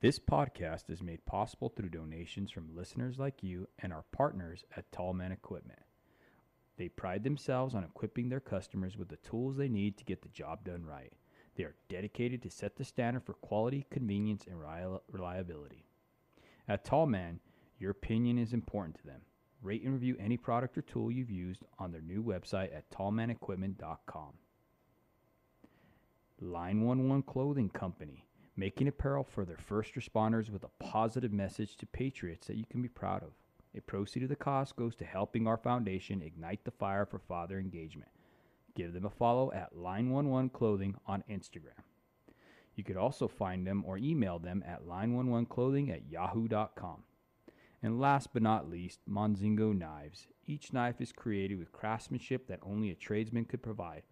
This podcast is made possible through donations from listeners like you and our partners at Tallman Equipment. They pride themselves on equipping their customers with the tools they need to get the job done right. They are dedicated to set the standard for quality, convenience, and reliability. At Tallman, your opinion is important to them. Rate and review any product or tool you've used on their new website at tallmanequipment.com. Line 1-1 Clothing Company, making apparel for their first responders with a positive message to patriots that you can be proud of. A proceed of the cost goes to helping our foundation ignite the fire for father engagement. Give them a follow at Line 1-1 Clothing on Instagram. You could also find them or email them at line11clothing@yahoo.com. And last but not least, Monzingo Knives. Each knife is created with craftsmanship that only a tradesman could provide.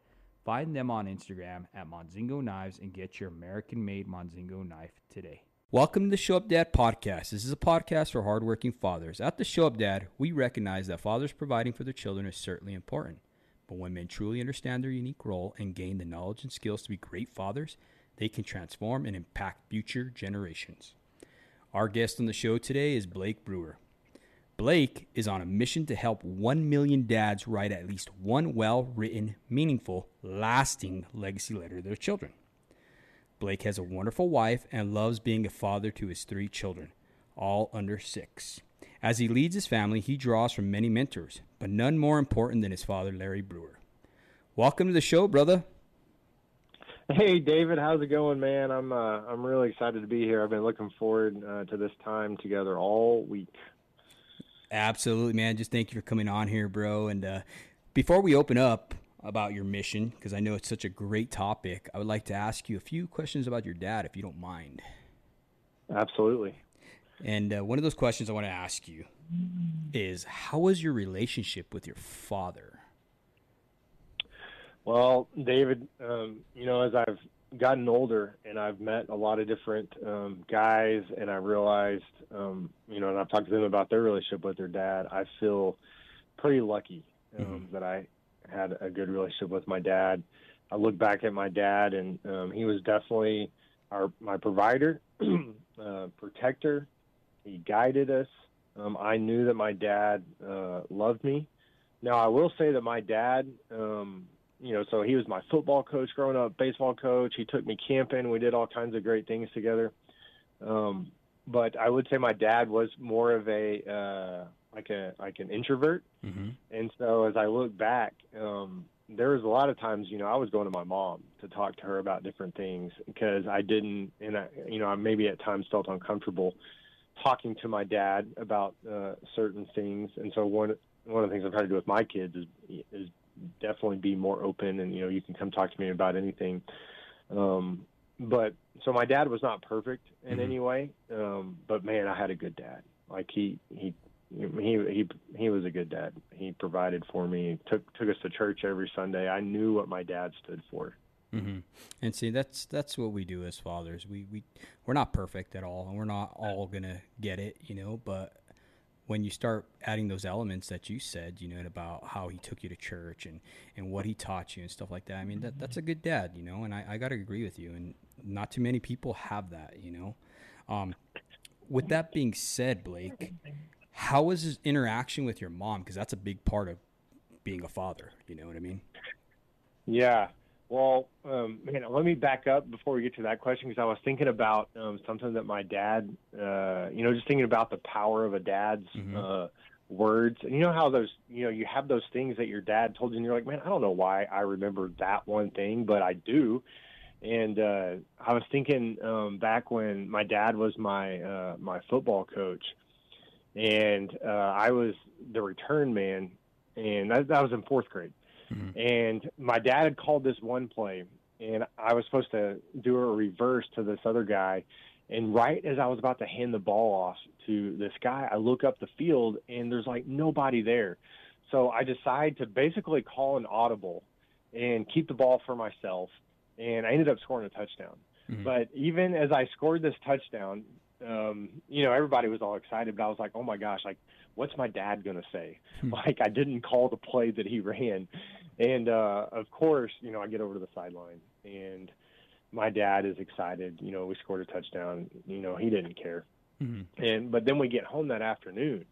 Find them on Instagram at Monzingo Knives and get your American-made Monzingo knife today. Welcome to the Show Up Dad podcast. This is a podcast for hardworking fathers. At the Show Up Dad, we recognize that fathers providing for their children is certainly important. But when men truly understand their unique role and gain the knowledge and skills to be great fathers, they can transform and impact future generations. Our guest on the show today is Blake Brewer. Blake is on a mission to help 1 million dads write at least one well-written, meaningful, lasting legacy letter to their children. Blake has a wonderful wife and loves being a father to his 3 children, all under 6. As he leads his family, he draws from many mentors, but none more important than his father, Larry Brewer. Welcome to the show, brother. Hey, David, how's it going, man? I'm really excited to be here. I've been looking forward to this time together all week. Absolutely, man. Just thank you for coming on here, bro. And before we open up about your mission, because I know it's such a great topic, I would like to ask you a few questions about your dad, if you don't mind. Absolutely. And one of those questions I want to ask you is, how was your relationship with your father? Well, David, as I've gotten older and I've met a lot of different guys, and I realized, and I've talked to them about their relationship with their dad, I feel pretty lucky that I had a good relationship with my dad. I look back at my dad, and he was definitely my provider, protector. He guided us. I knew that my dad loved me. Now, I will say that my dad, so he was my football coach growing up, baseball coach. He took me camping. We did all kinds of great things together. But I would say my dad was more of an introvert. Mm-hmm. And so as I look back, there was a lot of times, I was going to my mom to talk to her about different things because I didn't, and I maybe at times felt uncomfortable talking to my dad about certain things. And so one of the things I've tried to do with my kids is definitely be more open, and you can come talk to me about anything. But so my dad was not perfect in any way, but man, I had a good dad. Like he was a good dad. He provided for me. Took us to church every Sunday. I knew what my dad stood for. Mm-hmm. And see, that's what we do as fathers. We're not perfect at all, and we're not all gonna get it, but when you start adding those elements that you said, and about how he took you to church and what he taught you and stuff like that, I mean, that's a good dad, and I got to agree with you. And not too many people have that, With that being said, Blake, how was his interaction with your mom? Because that's a big part of being a father, you know what I mean? Yeah. Well, let me back up before we get to that question, because I was thinking about something that my dad, just thinking about the power of a dad's words. And you know how those, you have those things that your dad told you, and you're like, man, I don't know why I remember that one thing, but I do. And I was thinking back when my dad was my football coach, and I was the return man, and that was in 4th grade. Mm-hmm. And my dad had called this one play, and I was supposed to do a reverse to this other guy. And right as I was about to hand the ball off to this guy, I look up the field, and there's like nobody there. So I decide to basically call an audible and keep the ball for myself, and I ended up scoring a touchdown. Mm-hmm. But even as I scored this touchdown, everybody was all excited, but I was like, oh my gosh, like, what's my dad going to say? Like, I didn't call the play that he ran. And, of course, you know, I get over to the sideline, and my dad is excited. You know, we scored a touchdown. You know, he didn't care. Mm-hmm. But then we get home that afternoon,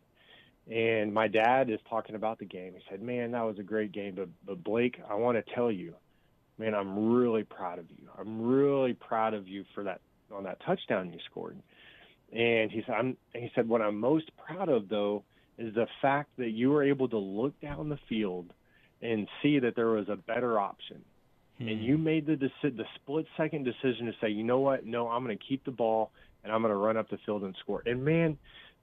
and my dad is talking about the game. He said, man, that was a great game. But Blake, I want to tell you, man, I'm really proud of you. I'm really proud of you for that, on that touchdown you scored. And he said, what I'm most proud of, though, is the fact that you were able to look down the field and see that there was a better option. Hmm. And you made the split-second decision to say, you know what, no, I'm going to keep the ball, and I'm going to run up the field and score. And, man,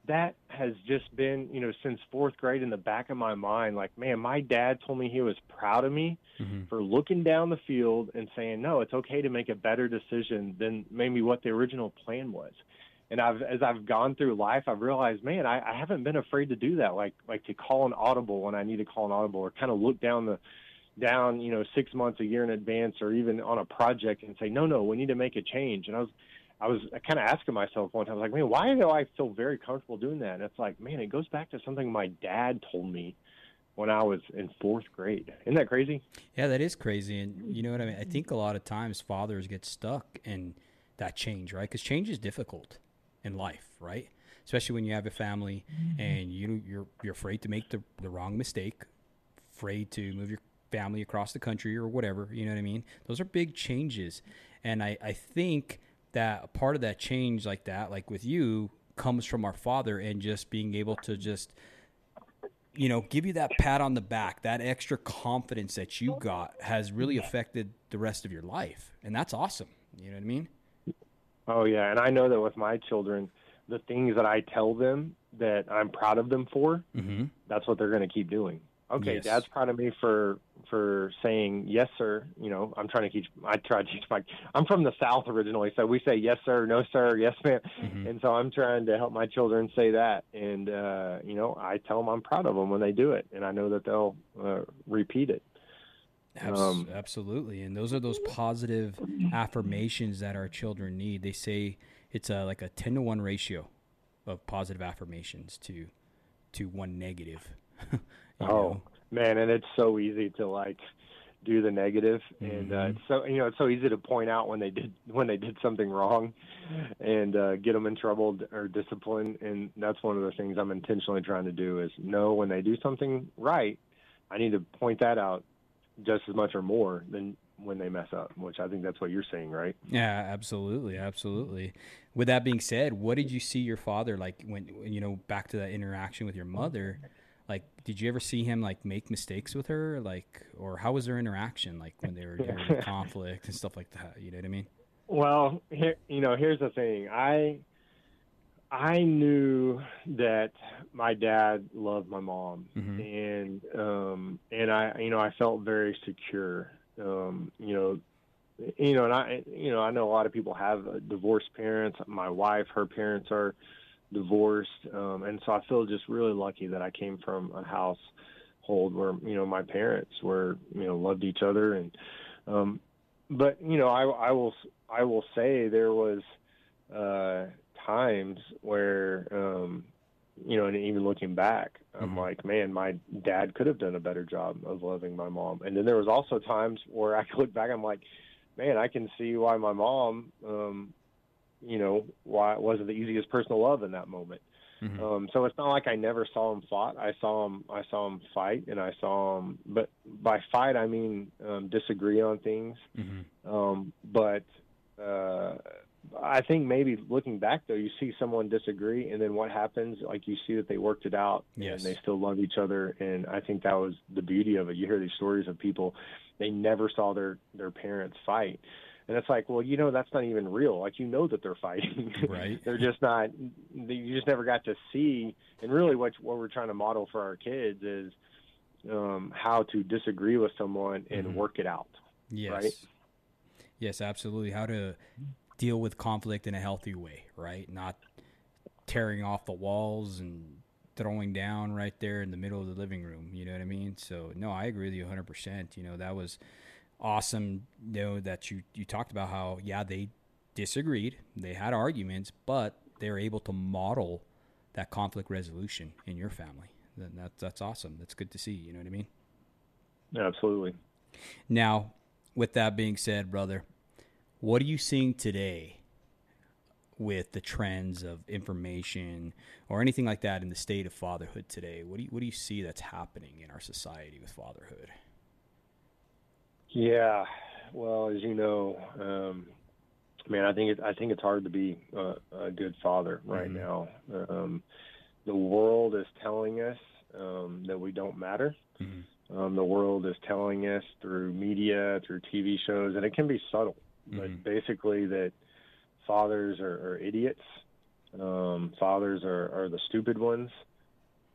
that has just been, you know, since fourth grade in the back of my mind, like, man, my dad told me he was proud of me for looking down the field and saying, no, it's okay to make a better decision than maybe what the original plan was. And as I've gone through life, I've realized, man, I haven't been afraid to do that, like to call an audible when I need to call an audible, or kind of look down, you know, 6 months, a year in advance, or even on a project and say, no, we need to make a change. And I was kind of asking myself one time, like, man, why do I feel very comfortable doing that? And it's like, man, it goes back to something my dad told me when I was in fourth grade. Isn't that crazy? Yeah, that is crazy. And you know what I mean? I think a lot of times fathers get stuck in that change, right? Because change is difficult in life, right? Especially when you have a family and you're afraid to make the wrong mistake, afraid to move your family across the country or whatever, you know what I mean? Those are big changes. And I think that a part of that change like that, like with you, comes from our father and just being able to just, you know, give you that pat on the back, that extra confidence that you got has really affected the rest of your life. And that's awesome. You know what I mean? Oh, yeah, and I know that with my children, the things that I tell them that I'm proud of them for, that's what they're going to keep doing. Okay, yes. Dad's proud of me for saying, yes, sir. You know, I'm from the South originally, so we say, yes, sir, no, sir, yes, ma'am. Mm-hmm. And so I'm trying to help my children say that. And, you know, I tell them I'm proud of them when they do it, and I know that they'll repeat it. Absolutely. And those are those positive affirmations that our children need. They say it's like a 10-to-1 ratio of positive affirmations to one negative. Man. And it's so easy to like do the negative. And, it's so easy to point out when they did something wrong and, get them in trouble or discipline. And that's one of the things I'm intentionally trying to do is know when they do something right, I need to point that out just as much or more than when they mess up, which I think that's what you're saying, right? Yeah, absolutely. Absolutely. With that being said, what did you see your father like when, you know, back to that interaction with your mother, like, did you ever see him like make mistakes with her? Like, or how was their interaction? Like when they were in conflict and stuff like that, you know what I mean? Well, here's the thing. I knew that my dad loved my mom, and I felt very secure, and I know a lot of people have divorced parents. My wife, her parents are divorced, and so I feel just really lucky that I came from a household where my parents were loved each other, and but I will say there was. Times where and even looking back, I'm like, man, my dad could have done a better job of loving my mom. And then there was also times where I look back, I'm like, man, I can see why my mom why it wasn't the easiest person to love in that moment. So it's not like I never saw him fought. I saw him fight, and I saw him, but by fight I mean disagree on things. I think maybe looking back, though, you see someone disagree, and then what happens? Like, you see that they worked it out, and they still love each other, and I think that was the beauty of it. You hear these stories of people, they never saw their parents fight. And it's like, well, that's not even real. Like, that they're fighting. Right. They're just not – you just never got to see. And really what we're trying to model for our kids is how to disagree with someone and work it out. Yes. Right? Yes, absolutely. How to – deal with conflict in a healthy way, right? Not tearing off the walls and throwing down right there in the middle of the living room. You know what I mean? So no, I agree with you 100%. That was awesome. That you talked about how, they disagreed, they had arguments, but they're able to model that conflict resolution in your family. That's awesome. That's good to see. You know what I mean? Yeah, absolutely. Now, with that being said, brother, what are you seeing today with the trends of information or anything like that in the state of fatherhood today? What do you see that's happening in our society with fatherhood? Yeah, well, as you know, man, I think it's hard to be a good father right mm-hmm. now. The world is telling us that we don't matter. Mm-hmm. The world is telling us through media, through TV shows, and it can be subtle, mm-hmm. but basically that fathers are idiots. Fathers are the stupid ones.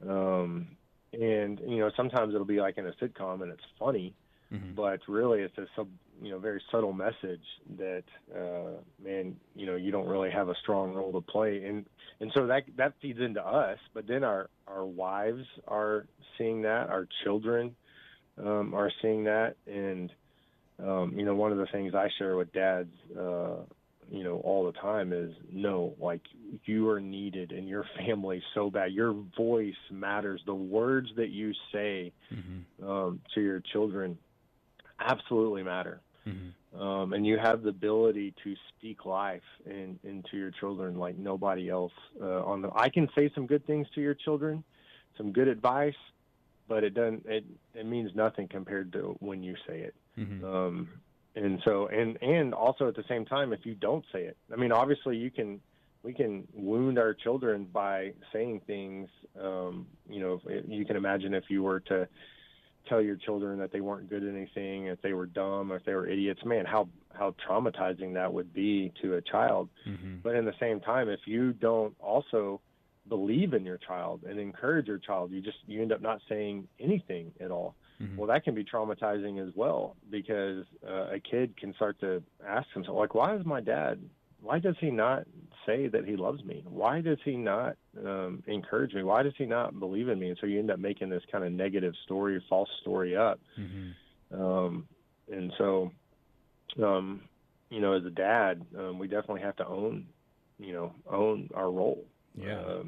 And, you know, sometimes it'll be like in a sitcom and it's funny, mm-hmm. but really it's a very subtle message that, man, you know, you don't really have a strong role to play. And so that feeds into us, but then our wives are seeing that, our children are seeing that. And, you know, one of the things I share with dads, all the time is no, like you are needed in your family so bad. Your voice matters. The words that you say mm-hmm. To your children absolutely matter. Mm-hmm. And you have the ability to speak life into your children like nobody else on the. I can say some good things to your children, some good advice, but it means nothing compared to when you say it. Mm-hmm. And so, and also at the same time, if you don't say it, I mean, obviously we can wound our children by saying things, you can imagine if you were to tell your children that they weren't good at anything, if they were dumb, if they were idiots, man, how traumatizing that would be to a child. Mm-hmm. But in the same time, if you don't also believe in your child and encourage your child, you end up not saying anything at all. Mm-hmm. Well, that can be traumatizing as well because a kid can start to ask himself, like, why does he not say that he loves me? Why does he not encourage me? Why does he not believe in me? And so you end up making this kind of negative story, false story up. Mm-hmm. And so, as a dad, we definitely have to own our role. Yeah.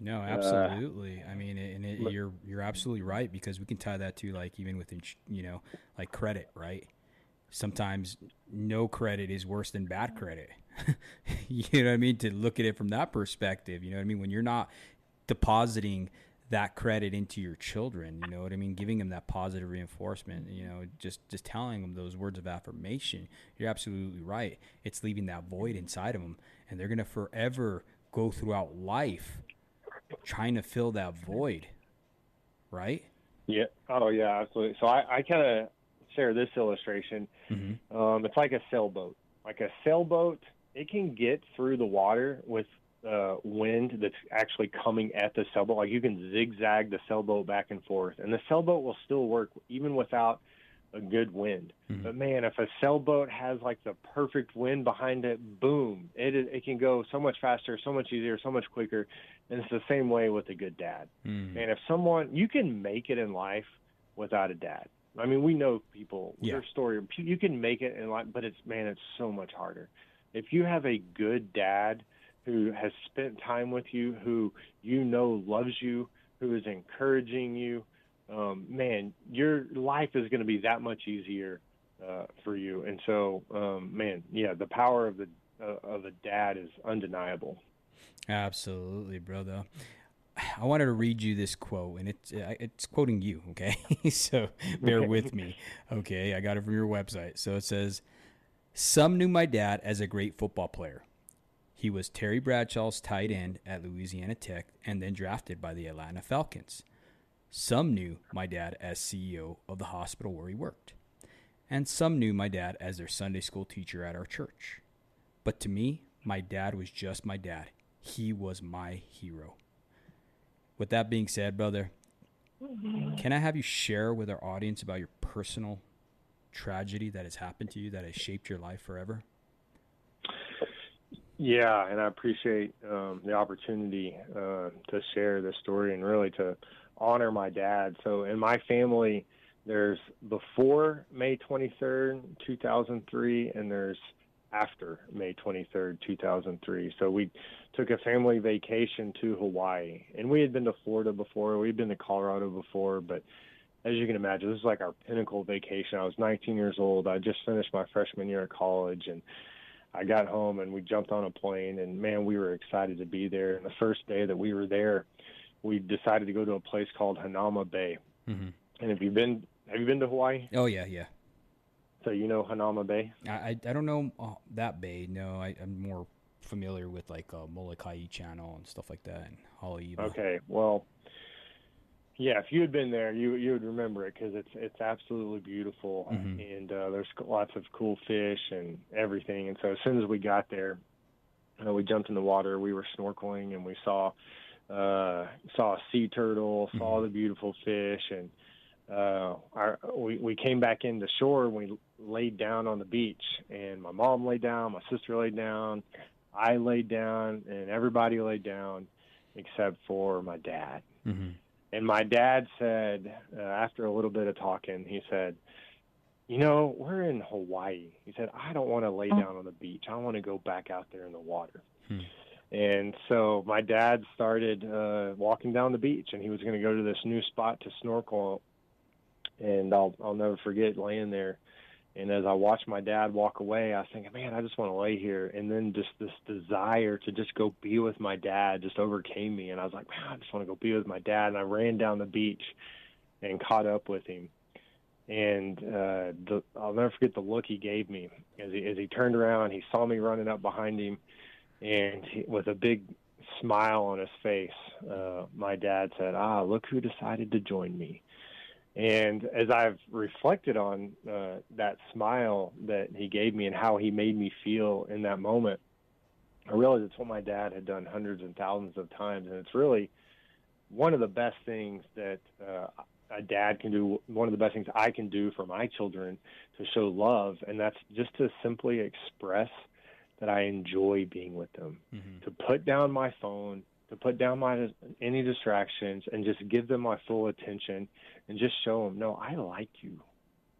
No, absolutely. I mean, you're absolutely right because we can tie that to like even within like credit, right? Sometimes no credit is worse than bad credit. You know what I mean? To look at it from that perspective, you know what I mean? When you're not depositing that credit into your children, you know what I mean? Giving them that positive reinforcement, just telling them those words of affirmation. You're absolutely right. It's leaving that void inside of them, and they're gonna forever go throughout life trying to fill that void, right? Yeah. Oh, yeah, absolutely. So I kind of share this illustration. Mm-hmm. It's like a sailboat. Like a sailboat, it can get through the water with wind that's actually coming at the sailboat. Like you can zigzag the sailboat back and forth, and the sailboat will still work even without a good wind. Mm-hmm. But, man, if a sailboat has, like, the perfect wind behind it, boom, it can go so much faster, so much easier, so much quicker. And it's the same way with a good dad. Mm-hmm. And if you can make it in life without a dad. I mean, we know people, yeah. Their story, you can make it in life, but it's so much harder. If you have a good dad who has spent time with you, who you know loves you, who is encouraging you, man, your life is going to be that much easier for you. And so, the power of the dad is undeniable. Absolutely, brother. I wanted to read you this quote, and it's quoting you, okay? So bear with me, okay? I got it from your website. So it says, "Some knew my dad as a great football player. He was Terry Bradshaw's tight end at Louisiana Tech and then drafted by the Atlanta Falcons. Some knew my dad as CEO of the hospital where he worked. And some knew my dad as their Sunday school teacher at our church. But to me, my dad was just my dad. He was my hero." With that being said, brother, can I have you share with our audience about your personal tragedy that has happened to you that has shaped your life forever? Yeah, and I appreciate the opportunity to share this story and really to honor my dad. So in my family, there's before May 23rd, 2003, and there's after May 23rd, 2003. So we took a family vacation to Hawaii, and we had been to Florida before. We'd been to Colorado before, but as you can imagine, this is like our pinnacle vacation. I was 19 years old. I just finished my freshman year of college, and I got home, and we jumped on a plane, and, man, we were excited to be there. And the first day that we were there, we decided to go to a place called Hanauma Bay. Mm-hmm. And have you been to Hawaii? Oh, yeah, yeah. So you know Hanauma Bay? I don't know that bay. No, I'm more familiar with, like, Molokai Channel and stuff like that and Haleiwa. Okay, well, yeah, if you had been there, you would remember it because it's absolutely beautiful. Mm-hmm. And there's lots of cool fish and everything. And so as soon as we got there, we jumped in the water. We were snorkeling, and we saw a sea turtle, saw the beautiful fish, and we came back into shore, and we laid down on the beach, and my mom laid down, my sister laid down, I laid down, and everybody laid down except for my dad. Mm-hmm. And my dad said, after a little bit of talking, he said, you know, we're in Hawaii. He said, I don't want to lay down on the beach. I want to go back out there in the water. Hmm. And so my dad started walking down the beach, and he was going to go to this new spot to snorkel. And I'll never forget laying there. And as I watched my dad walk away, I was thinking, man, I just want to lay here. And then just this desire to just go be with my dad just overcame me. And I was like, man, I just want to go be with my dad. And I ran down the beach and caught up with him. And I'll never forget the look he gave me. As he turned around, he saw me running up behind him. And with a big smile on his face, my dad said, look who decided to join me. And as I've reflected on that smile that he gave me and how he made me feel in that moment, I realized it's what my dad had done hundreds and thousands of times. And it's really one of the best things that a dad can do, one of the best things I can do for my children to show love. And that's just to simply express that I enjoy being with them, to put down my phone, to put down any distractions, and just give them my full attention and just show them, no, I like you.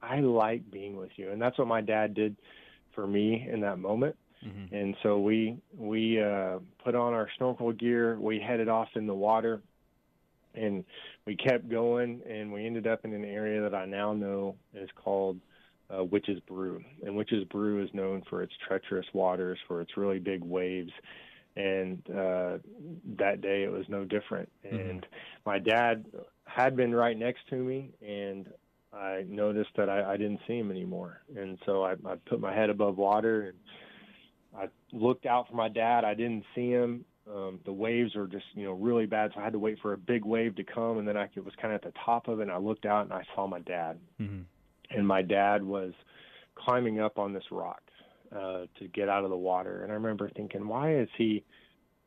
I like being with you. And that's what my dad did for me in that moment. Mm-hmm. And so we put on our snorkel gear. We headed off in the water, and we kept going, and we ended up in an area that I now know is called Witch's Brew. And Witch's Brew is known for its treacherous waters, for its really big waves. And that day it was no different. And my dad had been right next to me, and I noticed that I didn't see him anymore. And so I put my head above water, and I looked out for my dad. I didn't see him. The waves were just, really bad, so I had to wait for a big wave to come, and then it was kind of at the top of it, and I looked out, and I saw my dad. Mm-hmm. And my dad was climbing up on this rock to get out of the water. And I remember thinking, why is he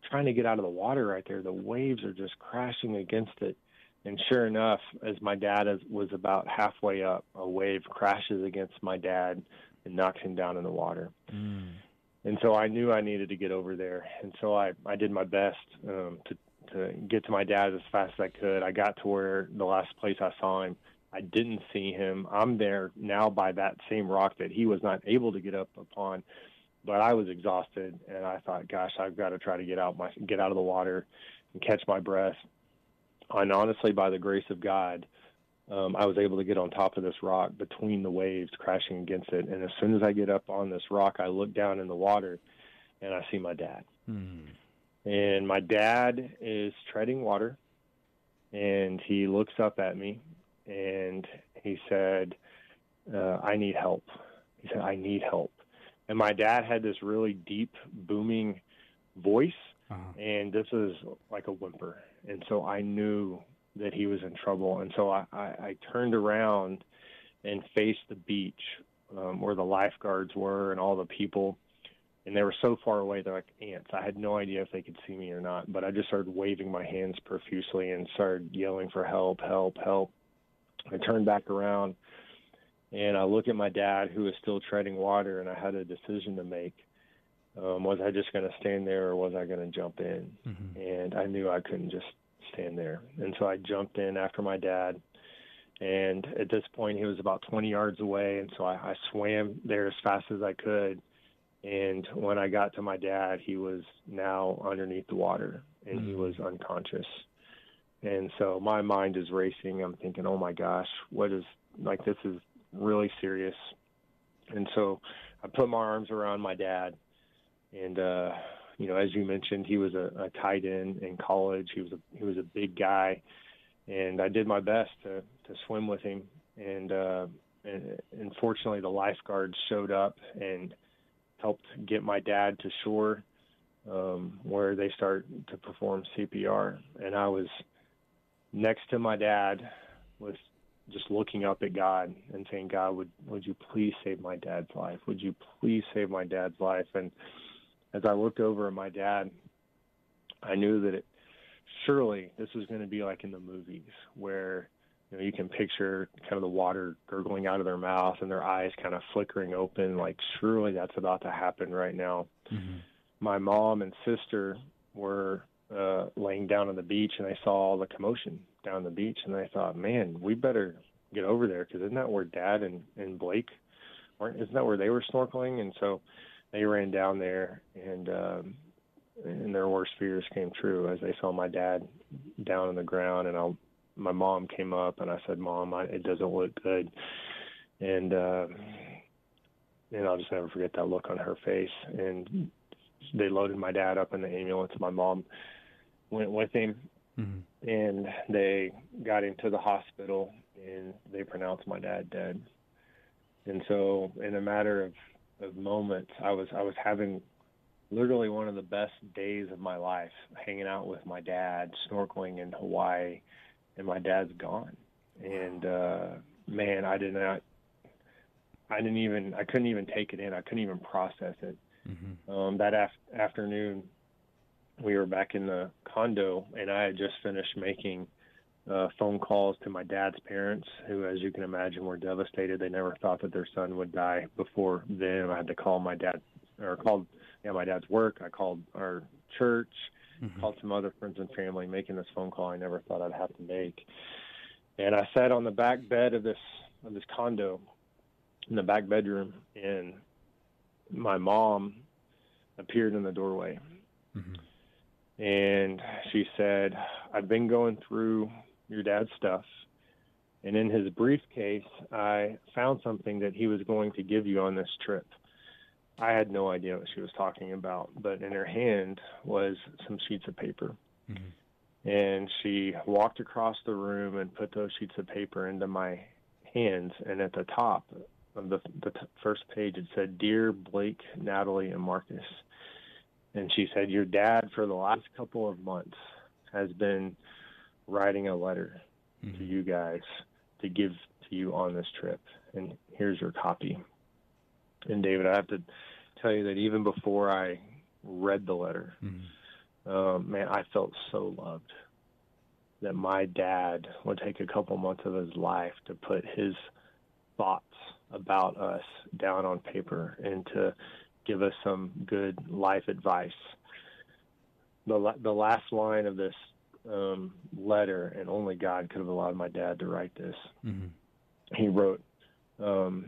trying to get out of the water right there? The waves are just crashing against it. And sure enough, as my dad was about halfway up, a wave crashes against my dad and knocks him down in the water. Mm. And so I knew I needed to get over there. And so I did my best to get to my dad as fast as I could. I got to where the last place I saw him. I didn't see him. I'm there now by that same rock that he was not able to get up upon, but I was exhausted, and I thought, gosh, I've got to try to get out of the water and catch my breath. And honestly, by the grace of God, I was able to get on top of this rock between the waves crashing against it. And as soon as I get up on this rock, I look down in the water, and I see my dad. Mm. And my dad is treading water, and he looks up at me. And he said, I need help. He said, I need help. And my dad had this really deep, booming voice, and this is like a whimper. And so I knew that he was in trouble. And so I turned around and faced the beach where the lifeguards were and all the people. And they were so far away, they're like ants. I had no idea if they could see me or not, but I just started waving my hands profusely and started yelling for help, help, help. I turned back around, and I look at my dad, who is still treading water, and I had a decision to make. Was I just going to stand there, or was I going to jump in? Mm-hmm. And I knew I couldn't just stand there. And so I jumped in after my dad, and at this point he was about 20 yards away, and so I swam there as fast as I could. And when I got to my dad, he was now underneath the water, and he was unconscious. And so my mind is racing. I'm thinking, oh my gosh, what is, like, this is really serious. And so I put my arms around my dad. And, you know, as you mentioned, he was a tight end in college. He was a big guy. And I did my best to swim with him. And fortunately, the lifeguards showed up and helped get my dad to shore, where they start to perform CPR. And I was next to my dad, was just looking up at God and saying, God, would you please save my dad's life? Would you please save my dad's life? And as I looked over at my dad, I knew that surely this was going to be like in the movies where, you know, you can picture kind of the water gurgling out of their mouth and their eyes kind of flickering open, like surely that's about to happen right now. Mm-hmm. My mom and sister were laying down on the beach, and they saw all the commotion down the beach, and they thought, man, we better get over there, because isn't that where Dad and Blake weren't? Isn't that where they were snorkeling? And so they ran down there, and their worst fears came true as they saw my dad down on the ground. And my mom came up, and I said, Mom, it doesn't look good. And I'll just never forget that look on her face. And they loaded my dad up in the ambulance. My mom went with him, mm-hmm. and they got him to the hospital, and they pronounced my dad dead. And so in a matter of moments, I was having literally one of the best days of my life, hanging out with my dad, snorkeling in Hawaii, and my dad's gone. And, man, I couldn't even take it in. I couldn't even process it. Mm-hmm. That afternoon, we were back in the condo, and I had just finished making phone calls to my dad's parents, who, as you can imagine, were devastated. They never thought that their son would die before then. I had to call my dad, my dad's work. I called our church, mm-hmm. called some other friends and family, making this phone call I never thought I'd have to make. And I sat on the back bed of this condo in the back bedroom, and my mom appeared in the doorway, mm-hmm. and she said, I've been going through your dad's stuff, and in his briefcase, I found something that he was going to give you on this trip. I had no idea what she was talking about, but in her hand was some sheets of paper, mm-hmm. and she walked across the room and put those sheets of paper into my hands, and at the top of the first page, it said, Dear Blake, Natalie, and Marcus. And she said, your dad for the last couple of months has been writing a letter mm-hmm. to you guys to give to you on this trip, and here's your copy. And David, I have to tell you that even before I read the letter, mm-hmm. Man, I felt so loved that my dad would take a couple months of his life to put his thoughts about us down on paper and to give us some good life advice. The last line of this letter, and only God could have allowed my dad to write this. Mm-hmm. He wrote, for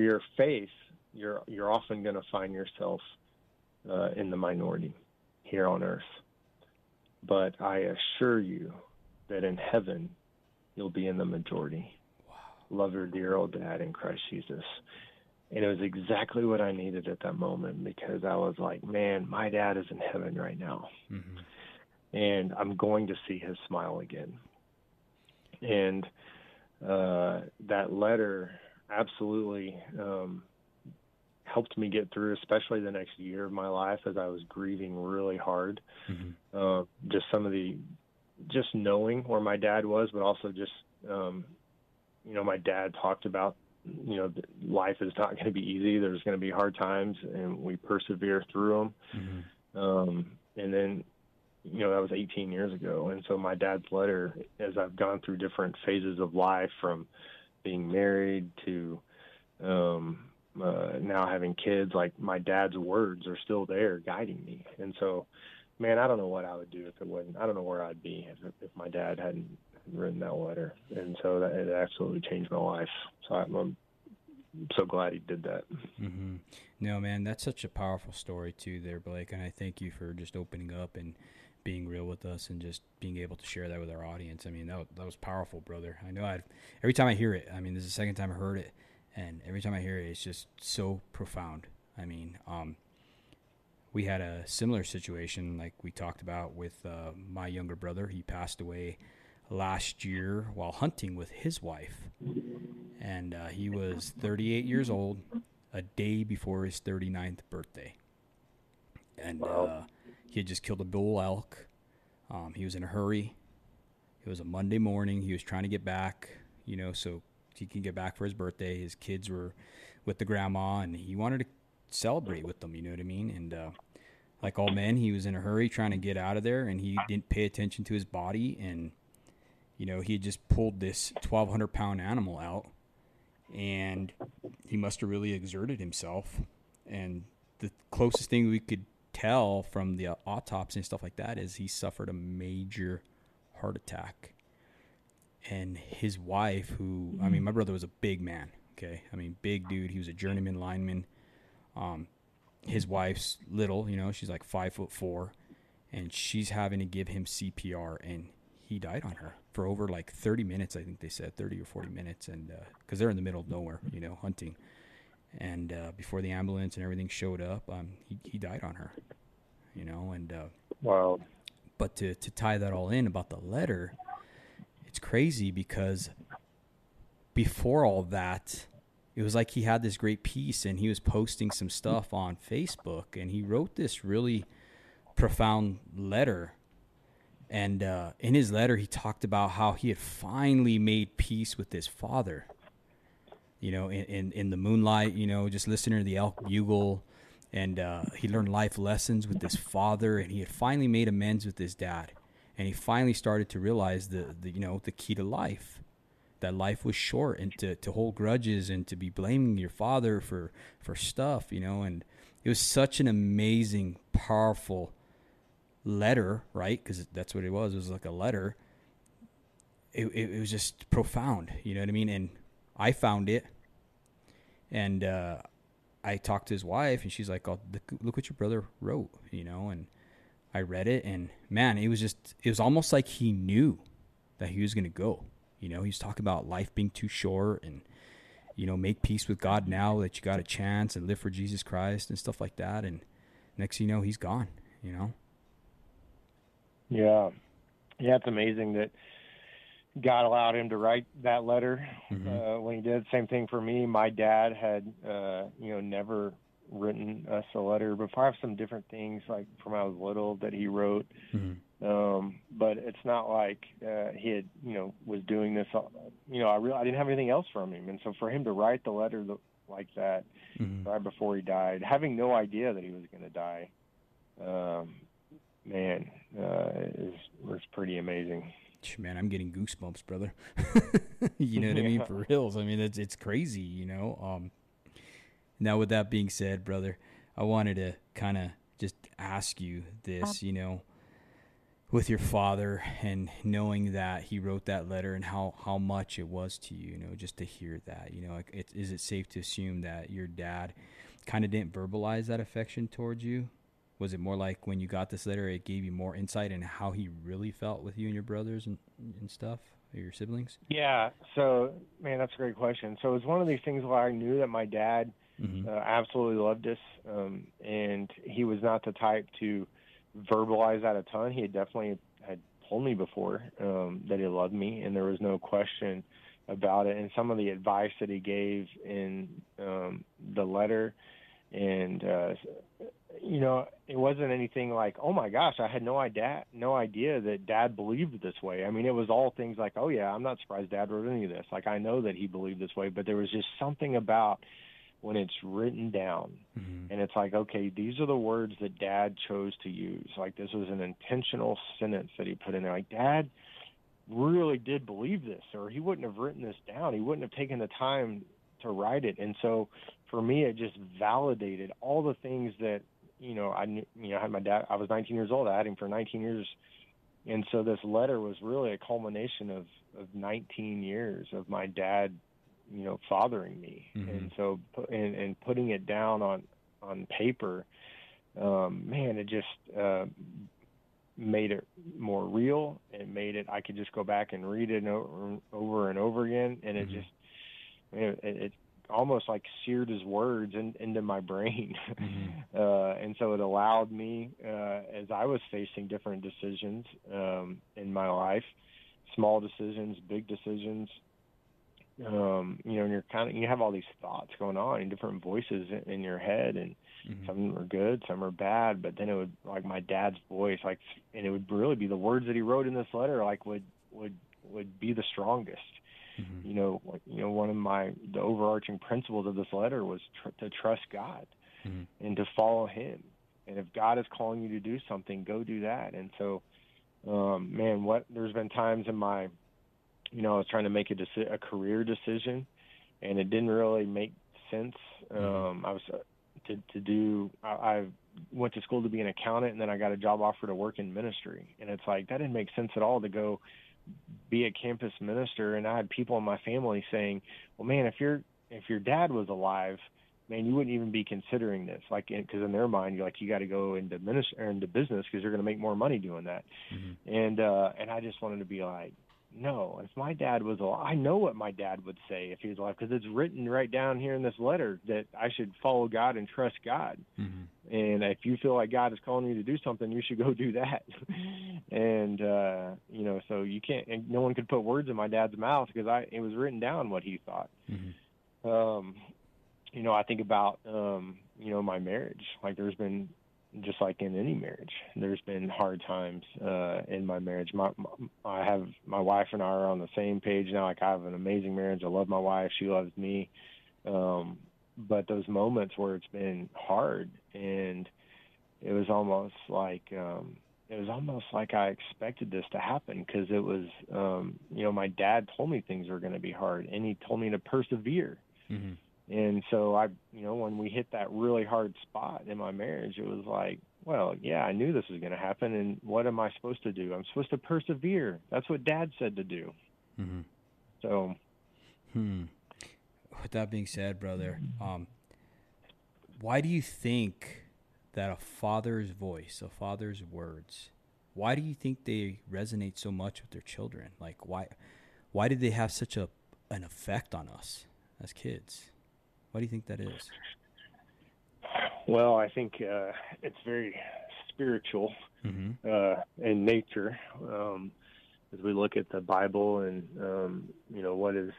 your faith, you're often going to find yourself in the minority here on earth. But I assure you that in heaven, you'll be in the majority. Love your dear old dad in Christ Jesus. And it was exactly what I needed at that moment, because I was like, man, my dad is in heaven right now. Mm-hmm. And I'm going to see his smile again. And that letter absolutely helped me get through, especially the next year of my life, as I was grieving really hard. Mm-hmm. Just knowing where my dad was, but also just you know, my dad talked about, you know, life is not going to be easy. There's going to be hard times, and we persevere through them. Mm-hmm. And then, you know, that was 18 years ago. And so my dad's letter, as I've gone through different phases of life, from being married to now having kids, like my dad's words are still there guiding me. And so, man, I don't know what I would do if it wasn't. I don't know where I'd be if my dad hadn't written that letter. And so that, it absolutely changed my life. So I'm so glad he did that. Mm-hmm. No, man, that's such a powerful story too there, Blake, and I thank you for just opening up and being real with us and just being able to share that with our audience. I mean, that was powerful, brother. I know every time I hear it, I mean, this is the second time I heard it, and every time I hear it, it's just so profound. I mean, we had a similar situation like we talked about with my younger brother. He passed away last year while hunting with his wife, and he was 38 years old, a day before his 39th birthday. And he had just killed a bull elk. He was in a hurry. It was a Monday morning. He was trying to get back, you know, so he can get back for his birthday. His kids were with the grandma, and he wanted to celebrate with them, you know what I mean? And like all men, he was in a hurry trying to get out of there, and he didn't pay attention to his body. And, you know, he had just pulled this 1,200-pound animal out, and he must have really exerted himself. And the closest thing we could tell from the autopsy and stuff like that is he suffered a major heart attack. And his wife, who, I mean, my brother was a big man, okay? I mean, big dude. He was a journeyman lineman. His wife's little, you know, she's like 5'4", and she's having to give him CPR, and he died on her for over like 30 minutes. I think they said 30 or 40 minutes. And, 'cause they're in the middle of nowhere, you know, hunting. And, before the ambulance and everything showed up, he died on her, you know, and, wow. But to tie that all in about the letter, it's crazy because before all that, it was like he had this great piece, and he was posting some stuff on Facebook, and he wrote this really profound letter. And, in his letter, he talked about how he had finally made peace with his father, you know, in the moonlight, you know, just listening to the elk bugle. And he learned life lessons with his father, and he had finally made amends with his dad. And he finally started to realize the you know, the key to life, that life was short, and to hold grudges and to be blaming your father for stuff, you know. And it was such an amazing, powerful letter, right? 'Cause that's what it was. It was like a letter. It was just profound, you know what I mean? And I found it. And I talked to his wife, and she's like, "Oh, look what your brother wrote," you know. And I read it, and man, it was almost like he knew that he was going to go. You know, he's talking about life being too short, and, you know, make peace with God now that you got a chance, and live for Jesus Christ and stuff like that. And next thing you know, he's gone, you know. Yeah. Yeah, it's amazing that God allowed him to write that letter when he did. Same thing for me. My dad had, you know, never written us a letter before. I have some different things, like from when I was little, that he wrote. Mm-hmm. But it's not like he had, you know, was doing this. You know, I didn't have anything else from him. And so for him to write the letter like that right before he died, having no idea that he was going to die, man, it was pretty amazing. Man, I'm getting goosebumps, brother. You know what I mean? For reals. I mean, it's crazy, you know. Now, with that being said, brother, I wanted to kind of just ask you this, you know, with your father and knowing that he wrote that letter and how much it was to you, you know, just to hear that, you know, is it safe to assume that your dad kind of didn't verbalize that affection towards you? Was it more like when you got this letter, it gave you more insight in how he really felt with you and your brothers and stuff, or your siblings? Yeah. So, man, that's a great question. So it was one of these things where I knew that my dad absolutely loved us, and he was not the type to verbalize that a ton. He had definitely had told me before that he loved me, and there was no question about it. And some of the advice that he gave in the letter and you know, it wasn't anything like, oh, my gosh, I had no idea that Dad believed this way. I mean, it was all things like, oh, yeah, I'm not surprised Dad wrote any of this. Like, I know that he believed this way, but there was just something about when it's written down and it's like, okay, these are the words that Dad chose to use. Like, this was an intentional sentence that he put in there. Like, Dad really did believe this, or he wouldn't have written this down. He wouldn't have taken the time to write it. And so for me, it just validated all the things that, you know, I had my dad. I was 19 years old. I had him for 19 years, and so this letter was really a culmination of 19 years of my dad, you know, fathering me, and so and putting it down on paper. Man, it just made it more real. It made it, I could just go back and read it over and over again. And it just, it almost like seared his words into my brain. And so it allowed me, as I was facing different decisions in my life, small decisions, big decisions, and you're you have all these thoughts going on and different voices in your head, and some are good, some are bad, but then it would, like my dad's voice, like, and it would really be the words that he wrote in this letter, like would be the strongest. One of the overarching principles of this letter was to trust God and to follow him. And if God is calling you to do something, go do that. And so, there's been times in my, I was trying to make a career decision, and it didn't really make sense. I was I went to school to be an accountant, and then I got a job offer to work in ministry. And it's like, that didn't make sense at all to go be a campus minister. And I had people in my family saying, well, man, if your dad was alive, man, you wouldn't even be considering this. Like, because in their mind, you're like, you got to go into ministry or into business because you're going to make more money doing that. And I just wanted to be like, no, if my dad was alive, I know what my dad would say if he was alive, because it's written right down here in this letter that I should follow God and trust God. And if you feel like God is calling you to do something, you should go do that. And, so you can't, and no one could put words in my dad's mouth because it was written down what he thought. I think about, my marriage, like there's been, just like in any marriage, there's been hard times in my marriage. My wife and I are on the same page now. Like, I have an amazing marriage. I love my wife. She loves me. But those moments where it's been hard, and it was almost like I expected this to happen, because it was my dad told me things were going to be hard, and he told me to persevere. And so when we hit that really hard spot in my marriage, it was like, well, yeah, I knew this was going to happen. And what am I supposed to do? I'm supposed to persevere. That's what Dad said to do. With that being said, brother, why do you think that a father's voice, a father's words, why do you think they resonate so much with their children? Like, why did they have such an effect on us as kids? Why do you think that is? Well, I think it's very spiritual in nature. As we look at the Bible and, what is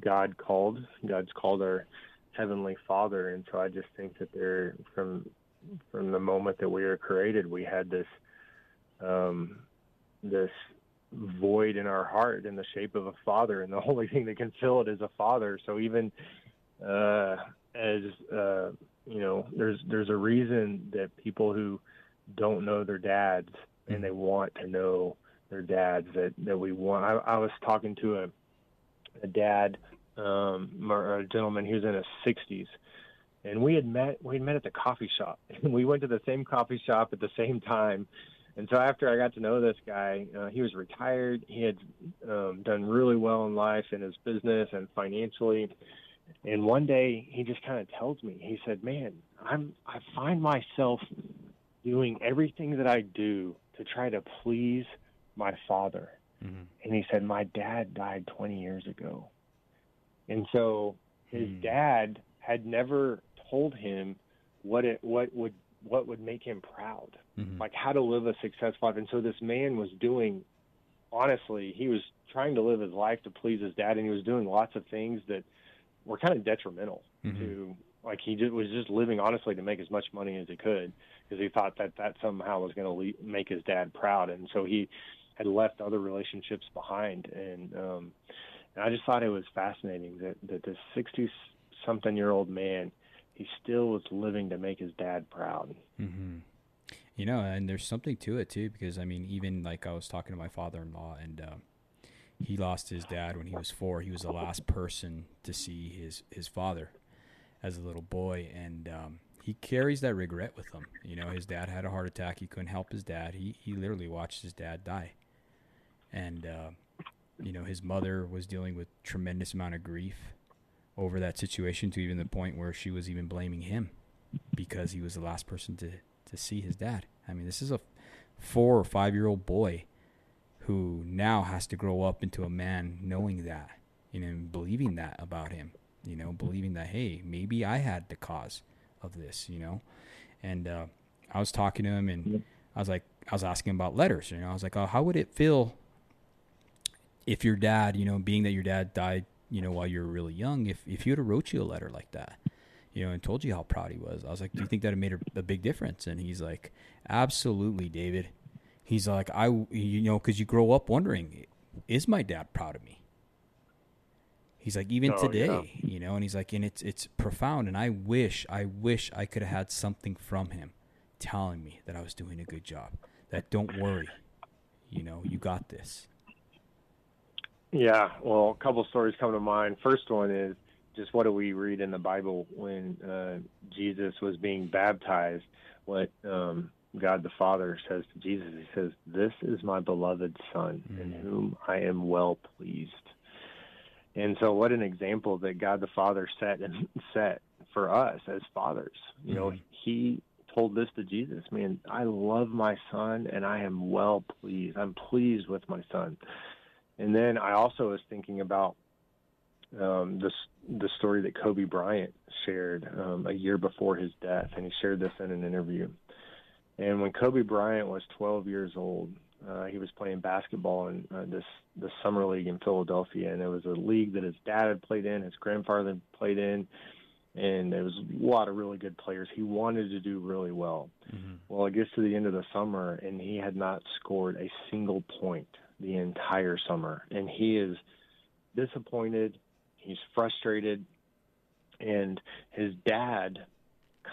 God called? God's called our Heavenly Father. And so I just think that there, from the moment that we were created, we had this this void in our heart in the shape of a father. And the only thing that can fill it is a father. So even... there's a reason that people who don't know their dads and they want to know their dads that we want. I was talking to a dad, or a gentleman who's in his 60s, and we had met at the coffee shop, and we went to the same coffee shop at the same time. And so after I got to know this guy, he was retired. He had done really well in life, in his business and financially. And one day he just kind of tells me, he said, man, I find myself doing everything that I do to try to please my father. And he said, my dad died 20 years ago. And so his dad had never told him what would make him proud, like how to live a successful life. And so this man was doing, honestly, he was trying to live his life to please his dad. And he was doing lots of things that were kind of detrimental to, like, he was just living honestly to make as much money as he could, because he thought that somehow was going to make his dad proud. And so he had left other relationships behind. And I just thought it was fascinating that this 60-something-year-old man, he still was living to make his dad proud. And there's something to it too, because, I mean, even like I was talking to my father-in-law, and, he lost his dad when he was 4. He was the last person to see his father as a little boy. And he carries that regret with him. His dad had a heart attack. He couldn't help his dad. He literally watched his dad die. And, his mother was dealing with tremendous amount of grief over that situation, to even the point where she was even blaming him because he was the last person to see his dad. I mean, this is a 4 or 5 year old boy who now has to grow up into a man knowing that, you know, and believing that about him, you know, believing that, hey, maybe I had the cause of this, you know? And, I was talking to him and I was like, I was asking about letters, you know, I was like, oh, how would it feel if your dad, you know, being that your dad died, you know, while you were really young, if he would have wrote you a letter like that, you know, and told you how proud he was. I was like, do you think that it made a big difference? And he's like, absolutely, David. He's like, you know, cause you grow up wondering, is my dad proud of me? He's like, even today, yeah. You know, and he's like, and it's profound. And I wish I could have had something from him telling me that I was doing a good job, that don't worry, you know, you got this. Yeah. Well, a couple stories come to mind. First one is just, what do we read in the Bible when Jesus was being baptized? What God the Father says to Jesus, he says, "This is my beloved Son, in whom I am well pleased." And so what an example that God the Father set for us as fathers. You know, he told this to Jesus, man, I love my son and I am well pleased. I'm pleased with my son. And then I also was thinking about the story that Kobe Bryant shared a year before his death, and he shared this in an interview. And when Kobe Bryant was 12 years old, he was playing basketball in this summer league in Philadelphia, and it was a league that his dad had played in, his grandfather played in, and there was a lot of really good players. He wanted to do really well. Mm-hmm. Well, it gets to the end of the summer, and he had not scored a single point the entire summer, and he is disappointed. He's frustrated, and his dad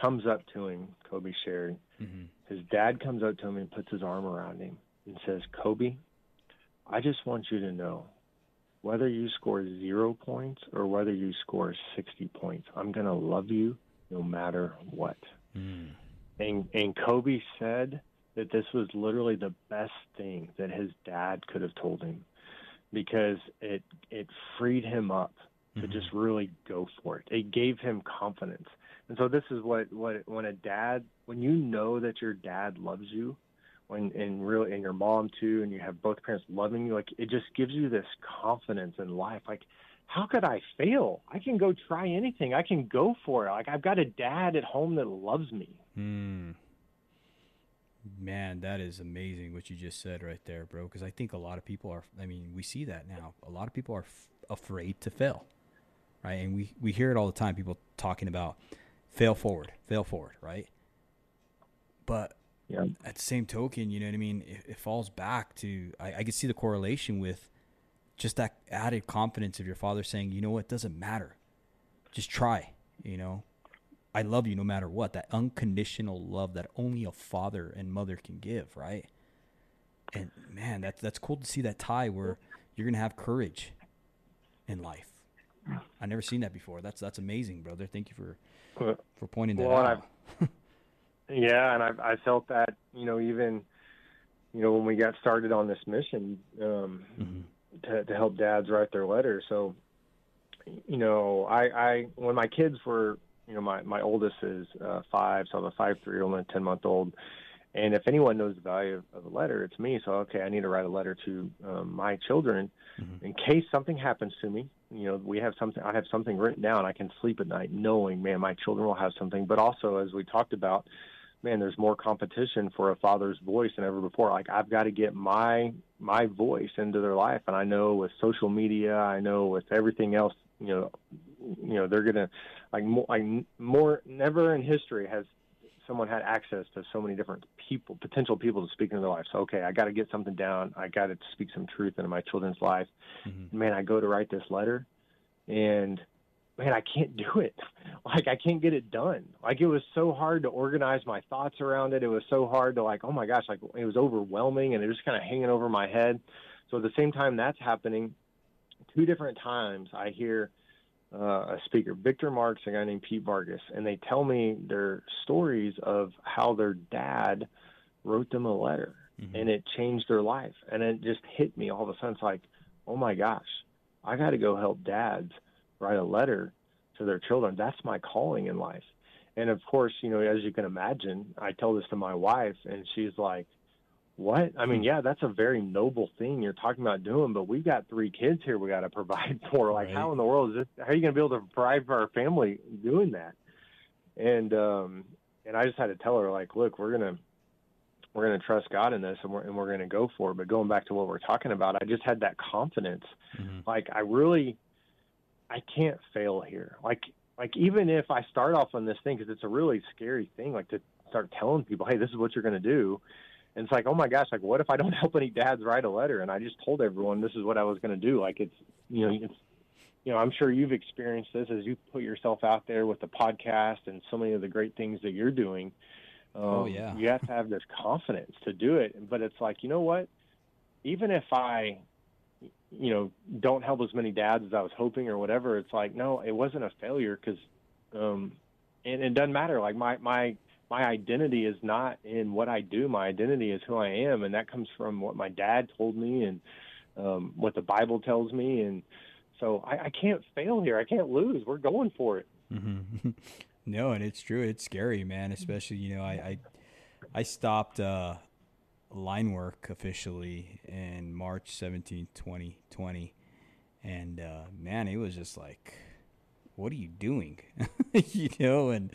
comes up to him, Kobe shared. Mm-hmm. His dad comes up to him and puts his arm around him and says, "Kobe, I just want you to know, whether you score 0 points or whether you score 60 points, I'm going to love you no matter what." Mm. And Kobe said that this was literally the best thing that his dad could have told him, because it freed him up to just really go for it. It gave him confidence. And so this is what when you know that your dad loves you, and your mom too, and you have both parents loving you, like, it just gives you this confidence in life. Like, how could I fail? I can go try anything. I can go for it. Like, I've got a dad at home that loves me. Mm. Man, that is amazing what you just said right there, bro. Because I think a lot of people are, I mean, we see that now. A lot of people are afraid to fail, right? And we hear it all the time, people talking about fail forward, right? But yeah. At the same token, you know what I mean? It falls back to, I can see the correlation with just that added confidence of your father saying, you know what, doesn't matter. Just try, you know? I love you no matter what. That unconditional love that only a father and mother can give, right? And man, that's cool to see that tie where you're gonna have courage in life. I've never seen that before. That's amazing, brother. Thank you for pointing that out. Yeah, and I felt that, you know, even, you know, when we got started on this mission to help dads write their letters. So, you know, I when my kids were, you know, my oldest is 5, so I have a 5, 3-year-old, and a 10-month-old. And if anyone knows the value of a letter, it's me. So, okay, I need to write a letter to my children in case something happens to me. You know, I have something written down. I can sleep at night knowing, man, my children will have something. But also, as we talked about, man, there's more competition for a father's voice than ever before. Like, I've got to get my voice into their life. And I know with social media, I know with everything else, you know, they're going to, like more, never in history has someone had access to so many different people, potential people to speak into their life. So, okay, I got to get something down. I got to speak some truth into my children's life. Mm-hmm. Man, I go to write this letter and, man, I can't do it. Like, I can't get it done. Like, it was so hard to organize my thoughts around it. It was so hard to, like, oh my gosh, like, it was overwhelming and it was just kind of hanging over my head. So at the same time that's happening, 2 different times I hear a speaker, Victor Marks, a guy named Pete Vargas, and they tell me their stories of how their dad wrote them a letter and it changed their life. And it just hit me all of a sudden. It's like, oh my gosh, I got to go help dads write a letter to their children. That's my calling in life. And of course, you know, as you can imagine, I tell this to my wife and she's like, what? I mean, yeah, that's a very noble thing you're talking about doing, but we've got three kids here we got to provide for. Like, right. How in the world is this? How are you going to be able to provide for our family doing that? And I just had to tell her, like, look, we're going to trust God in this, and we're going to go for it. But going back to what we're talking about, I just had that confidence. Mm-hmm. Like, I can't fail here. Like even if I start off on this thing, because it's a really scary thing, like to start telling people, hey, this is what you're going to do. And it's like, oh my gosh, like, what if I don't help any dads write a letter? And I just told everyone this is what I was going to do. Like, it's, I'm sure you've experienced this as you put yourself out there with the podcast and so many of the great things that you're doing. You have to have this confidence to do it. But it's like, you know what? Even if I, don't help as many dads as I was hoping or whatever, it's like, no, it wasn't a failure because, and it doesn't matter. Like, my identity is not in what I do. My identity is who I am, and that comes from what my dad told me and what the Bible tells me. And so I can't fail here. I can't lose. We're going for it. Mm-hmm. No, and it's true. It's scary, man, especially, I stopped line work officially in March 17, 2020, and man, it was just like, what are you doing? And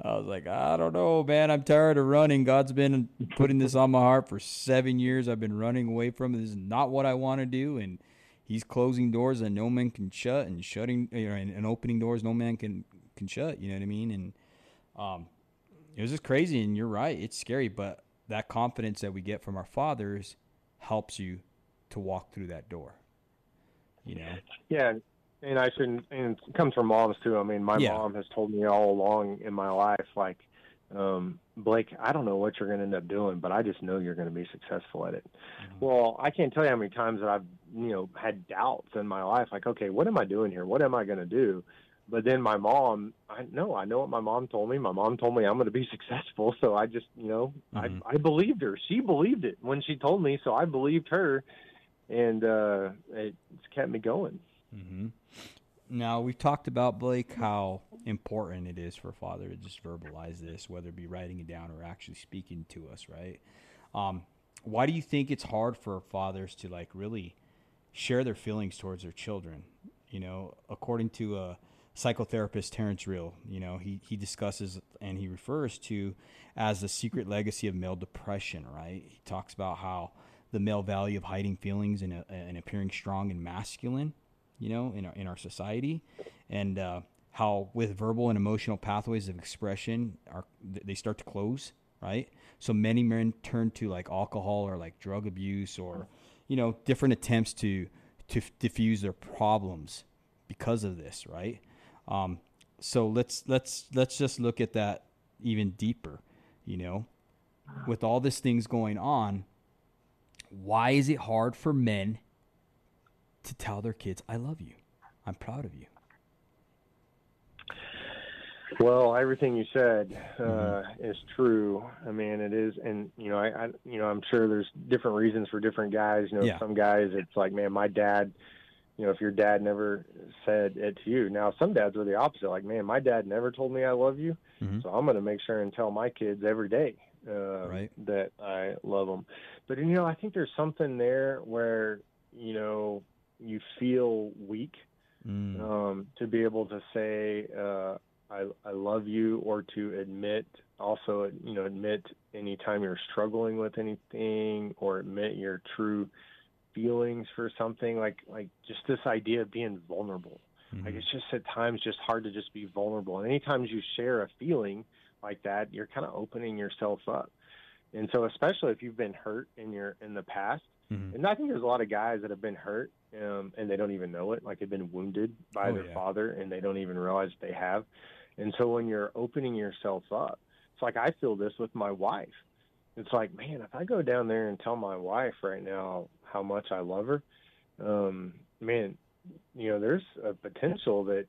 I was like, I don't know, man. I'm tired of running. God's been putting this on my heart for 7 years. I've been running away from it. This is not what I want to do. And he's closing doors that no man can shut, and shutting, and opening doors no man can shut. You know what I mean? And it was just crazy. And you're right. It's scary. But that confidence that we get from our fathers helps you to walk through that door. Yeah. And I shouldn't, and it comes from moms too. I mean, my mom has told me all along in my life, like, Blake, I don't know what you're going to end up doing, but I just know you're going to be successful at it. Mm-hmm. Well, I can't tell you how many times that I've, had doubts in my life, like, okay, what am I doing here? What am I going to do? But then my mom, I know what my mom told me. My mom told me I'm going to be successful. So I just, mm-hmm. I believed her. She believed it when she told me. So I believed her, and it's kept me going. Mm-hmm. Now, we've talked about, Blake, how important it is for a father to just verbalize this, whether it be writing it down or actually speaking to us, right? Why do you think it's hard for fathers to, like, really share their feelings towards their children? According to psychotherapist Terrence Real, he discusses and he refers to as the secret legacy of male depression, right? He talks about how the male value of hiding feelings and appearing strong and masculine, in our society, and how with verbal and emotional pathways of expression they start to close, right? So many men turn to like alcohol or like drug abuse or, different attempts to diffuse their problems because of this, right? So let's just look at that even deeper, with all these things going on, why is it hard for men to tell their kids, I love you, I'm proud of you? Well, everything you said is true. I mean, it is, and I'm sure there's different reasons for different guys. Some guys, it's like, man, my dad. If your dad never said it to you. Now, some dads are the opposite. Like, man, my dad never told me I love you, so I'm going to make sure and tell my kids every day that I love them. But I think there's something there where you feel weak to be able to say, I love you, or to admit also, admit anytime you're struggling with anything, or admit your true feelings for something, like just this idea of being vulnerable. Mm-hmm. Like, it's just at times just hard to just be vulnerable. And anytime you share a feeling like that, you're kind of opening yourself up. And so, especially if you've been hurt in the past, and I think there's a lot of guys that have been hurt and they don't even know it. Like, they've been wounded by their father and they don't even realize they have. And so when you're opening yourself up, it's like, I feel this with my wife. It's like, man, if I go down there and tell my wife right now how much I love her, there's a potential that,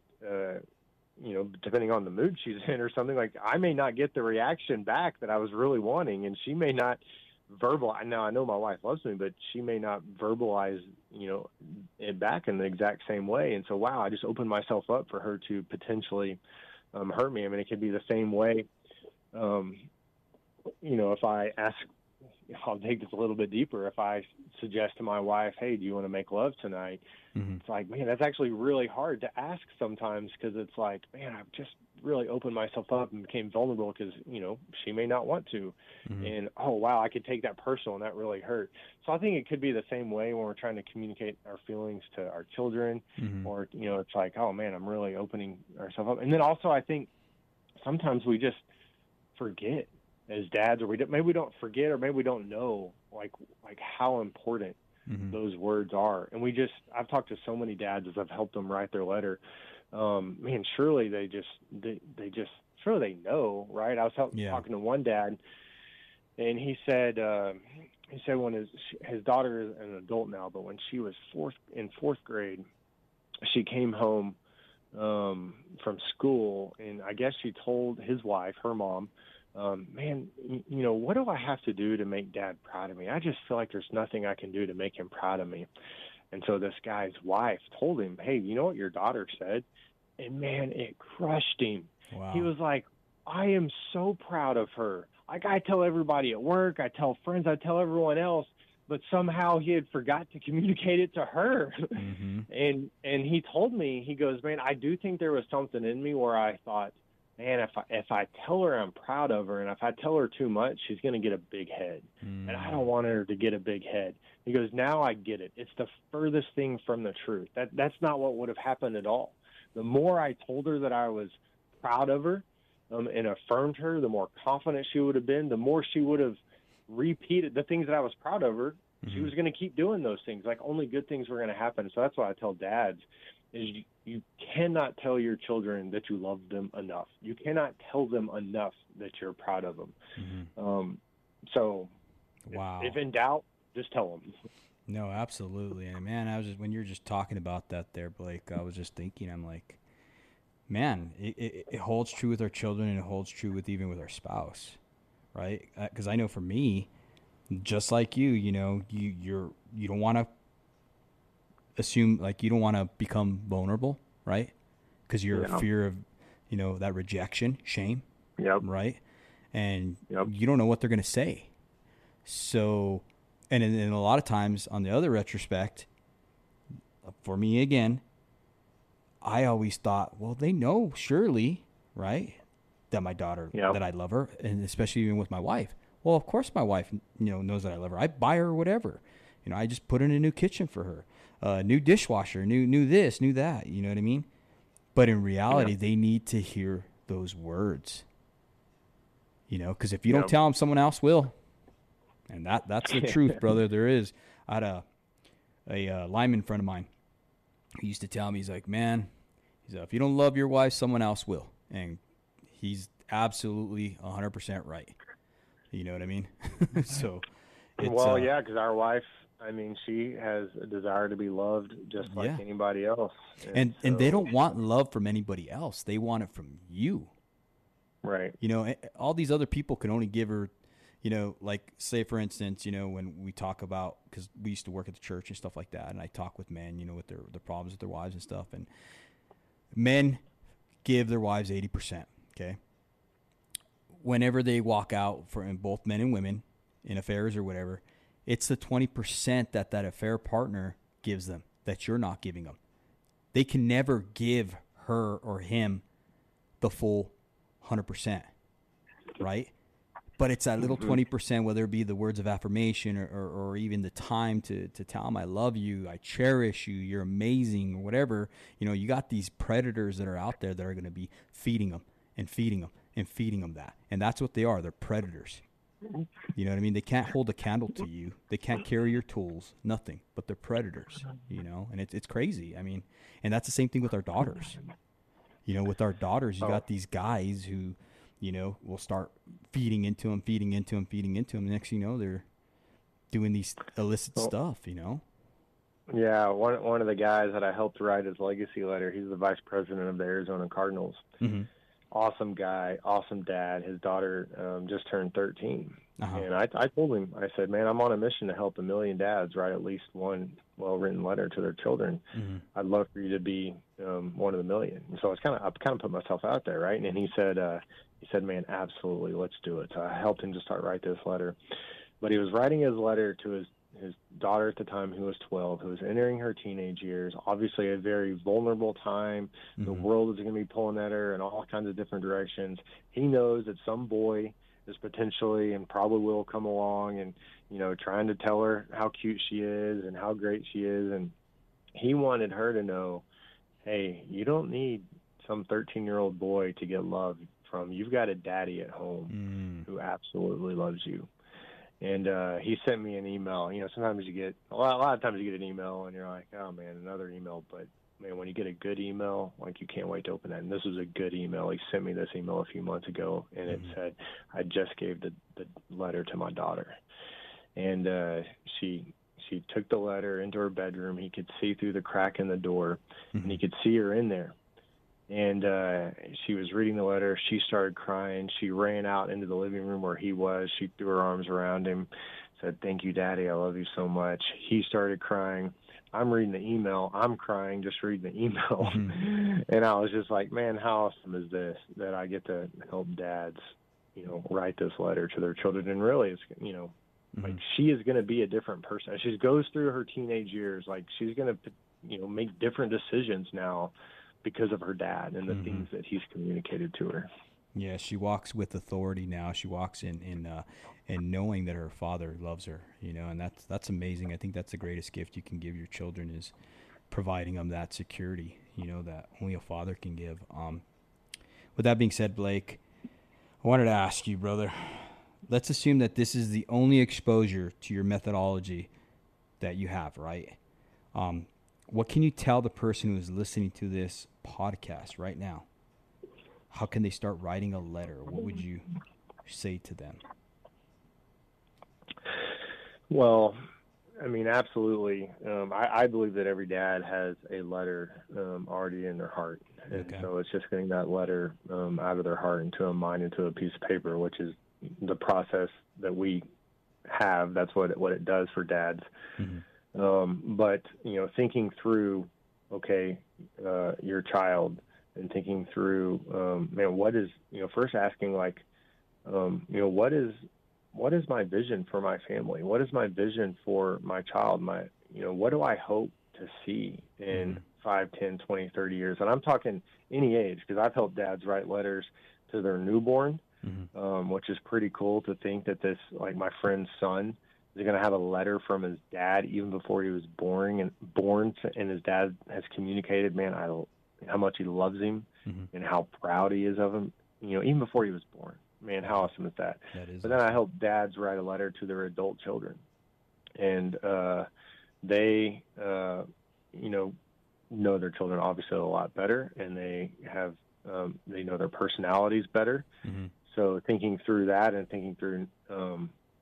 depending on the mood she's in or something, like, I may not get the reaction back that I was really wanting, and she may not verbalize. Now, I know my wife loves me, but she may not verbalize, it back in the exact same way. And so, wow, I just opened myself up for her to potentially hurt me. I mean, it could be the same way, if I ask I'll take this a little bit deeper. If I suggest to my wife, hey, do you want to make love tonight? Mm-hmm. It's like, man, that's actually really hard to ask sometimes, because it's like, man, I've just really opened myself up and became vulnerable, because, you know, she may not want to. Mm-hmm. And, oh, wow, I could take that personal, and that really hurt. So I think it could be the same way when we're trying to communicate our feelings to our children, mm-hmm. or, you know, it's like, oh, man, I'm really opening ourselves up. And then also I think sometimes we just forget as dads, or maybe we don't forget, or maybe we don't know like how important mm-hmm. those words are. And I've talked to so many dads as I've helped them write their letter. Man, surely they know, right? I was talking to one dad, and he said when his daughter is an adult now, but when she was in fourth grade, she came home from school, and I guess she told his wife, her mom, man, you know, what do I have to do to make dad proud of me? I just feel like there's nothing I can do to make him proud of me. And so this guy's wife told him, hey, you know what your daughter said? And, man, it crushed him. Wow. He was like, I am so proud of her. Like, I tell everybody at work, I tell friends, I tell everyone else, but somehow he had forgot to communicate it to her. Mm-hmm. And he told me, he goes, man, I do think there was something in me where I thought, man, if I tell her I'm proud of her, and if I tell her too much, she's going to get a big head. Mm. And I don't want her to get a big head. He goes, now I get it. It's the furthest thing from the truth. That's not what would have happened at all. The more I told her that I was proud of her and affirmed her, the more confident she would have been, the more she would have repeated the things that I was proud of her. Mm-hmm. She was going to keep doing those things. Like, only good things were going to happen. So that's why I tell dads is you cannot tell your children that you love them enough. You cannot tell them enough that you're proud of them. Mm-hmm. So wow. If in doubt, just tell them. No, absolutely. And man, when you're just talking about that there, Blake, I was just thinking, I'm like, man, it holds true with our children, and it holds true with even with our spouse, right? Because I know for me, just like you know, you don't want to assume, like, you don't want to become vulnerable, right? Because you're a fear of, you know, that rejection, shame, yep. right? And you don't know what they're going to say. So, and a lot of times on the other retrospect, for me again, I always thought, well, they know surely, right, that my daughter, that I love her, and especially even with my wife. Well, of course my wife, you know, knows that I love her. I buy her whatever. You know, I just put in a new kitchen for her. New dishwasher, new this, new that, you know what I mean? But in reality, they need to hear those words, you know, because if you don't tell them, someone else will. And that's the truth, brother. There is. I had a lineman friend of mine who used to tell me, he's like, man, if you don't love your wife, someone else will. And he's absolutely 100% right. You know what I mean? So, because our wife, I mean, she has a desire to be loved just like anybody else. And they don't want love from anybody else. They want it from you. Right. You know, all these other people can only give her, you know, like, say, for instance, you know, when we talk about, because we used to work at the church and stuff like that, and I talk with men, you know, with their problems with their wives and stuff, and men give their wives 80%, okay? Whenever they walk out, for in both men and women, in affairs or whatever, it's the 20% that affair partner gives them that you're not giving them. They can never give her or him the full 100%, right? But it's that little 20%, whether it be the words of affirmation or even the time to tell them I love you, I cherish you, you're amazing, or whatever. You know, you got these predators that are out there that are going to be feeding them and feeding them and feeding them that. And that's what they are. They're predators. You know what I mean? They can't hold a candle to you. They can't carry your tools, nothing, but they're predators, you know, and it's crazy. I mean, and that's the same thing with our daughters, you know, with our daughters, you got these guys who, you know, will start feeding into them. The next thing you know, they're doing these illicit stuff, you know? Yeah. One of the guys that I helped write his legacy letter, he's the vice president of the Arizona Cardinals. Mm-hmm. Awesome guy, awesome dad. His daughter just turned 13. Uh-huh. And I told him, I said, man, I'm on a mission to help 1 million dads write at least one well-written letter to their children. Mm-hmm. I'd love for you to be one of the million. And so I kind of put myself out there, right? And he said, man, absolutely, let's do it. So I helped him to start write this letter. But he was writing his letter to his daughter at the time, who was 12, who was entering her teenage years, obviously a very vulnerable time. Mm-hmm. The world is going to be pulling at her in all kinds of different directions. He knows that some boy is potentially and probably will come along and, you know, trying to tell her how cute she is and how great she is. And he wanted her to know, hey, you don't need some 13-year-old boy to get love from. You've got a daddy at home who absolutely loves you. And he sent me an email. You know, sometimes you get a lot of times you get an email and you're like, oh man, another email. But man, when you get a good email, like, you can't wait to open that. And this was a good email. He sent me this email a few months ago, and it said, I just gave the letter to my daughter. And she took the letter into her bedroom. He could see through the crack in the door, and he could see her in there. And she was reading the letter. She started crying. She ran out into the living room where he was. She threw her arms around him, said, thank you, Daddy. I love you so much. He started crying. I'm reading the email. I'm crying just reading the email. And I was just like, man, how awesome is this that I get to help dads, you know, write this letter to their children. And really, it's, you know, like, she is going to be a different person. As she goes through her teenage years, like, she's going to, you know, make different decisions now because of her dad and the things that he's communicated to her. Yeah, she walks with authority now. She walks in knowing that her father loves her, you know, and that's amazing. I think that's the greatest gift you can give your children, is providing them that security, you know, that only a father can give. With that being said, Blake, I wanted to ask you, brother, let's assume that this is the only exposure to your methodology that you have, right? What can you tell the person who is listening to this podcast right now? How can they start writing a letter? What would you say to them? Well, I mean, absolutely. I believe that every dad has a letter already in their heart. And so it's just getting that letter out of their heart into a mind, into a piece of paper, which is the process that we have. That's what it does for dads. But, you know, thinking through, your child, and thinking through, man, what is, you know, first asking, like, you know, what is my vision for my family? What is my vision for my child? What do I hope to see in 5, 10, 20, 30 years? And I'm talking any age, because I've helped dads write letters to their newborn, which is pretty cool to think that this, like, my friend's son, they're going to have a letter from his dad even before he was born, and his dad has communicated, man, how much he loves him and how proud he is of him, you know, even before he was born. Man, how awesome is that? Then I help dads write a letter to their adult children. And they, you know their children obviously a lot better, and they have, they know their personalities better. So thinking through that and thinking through,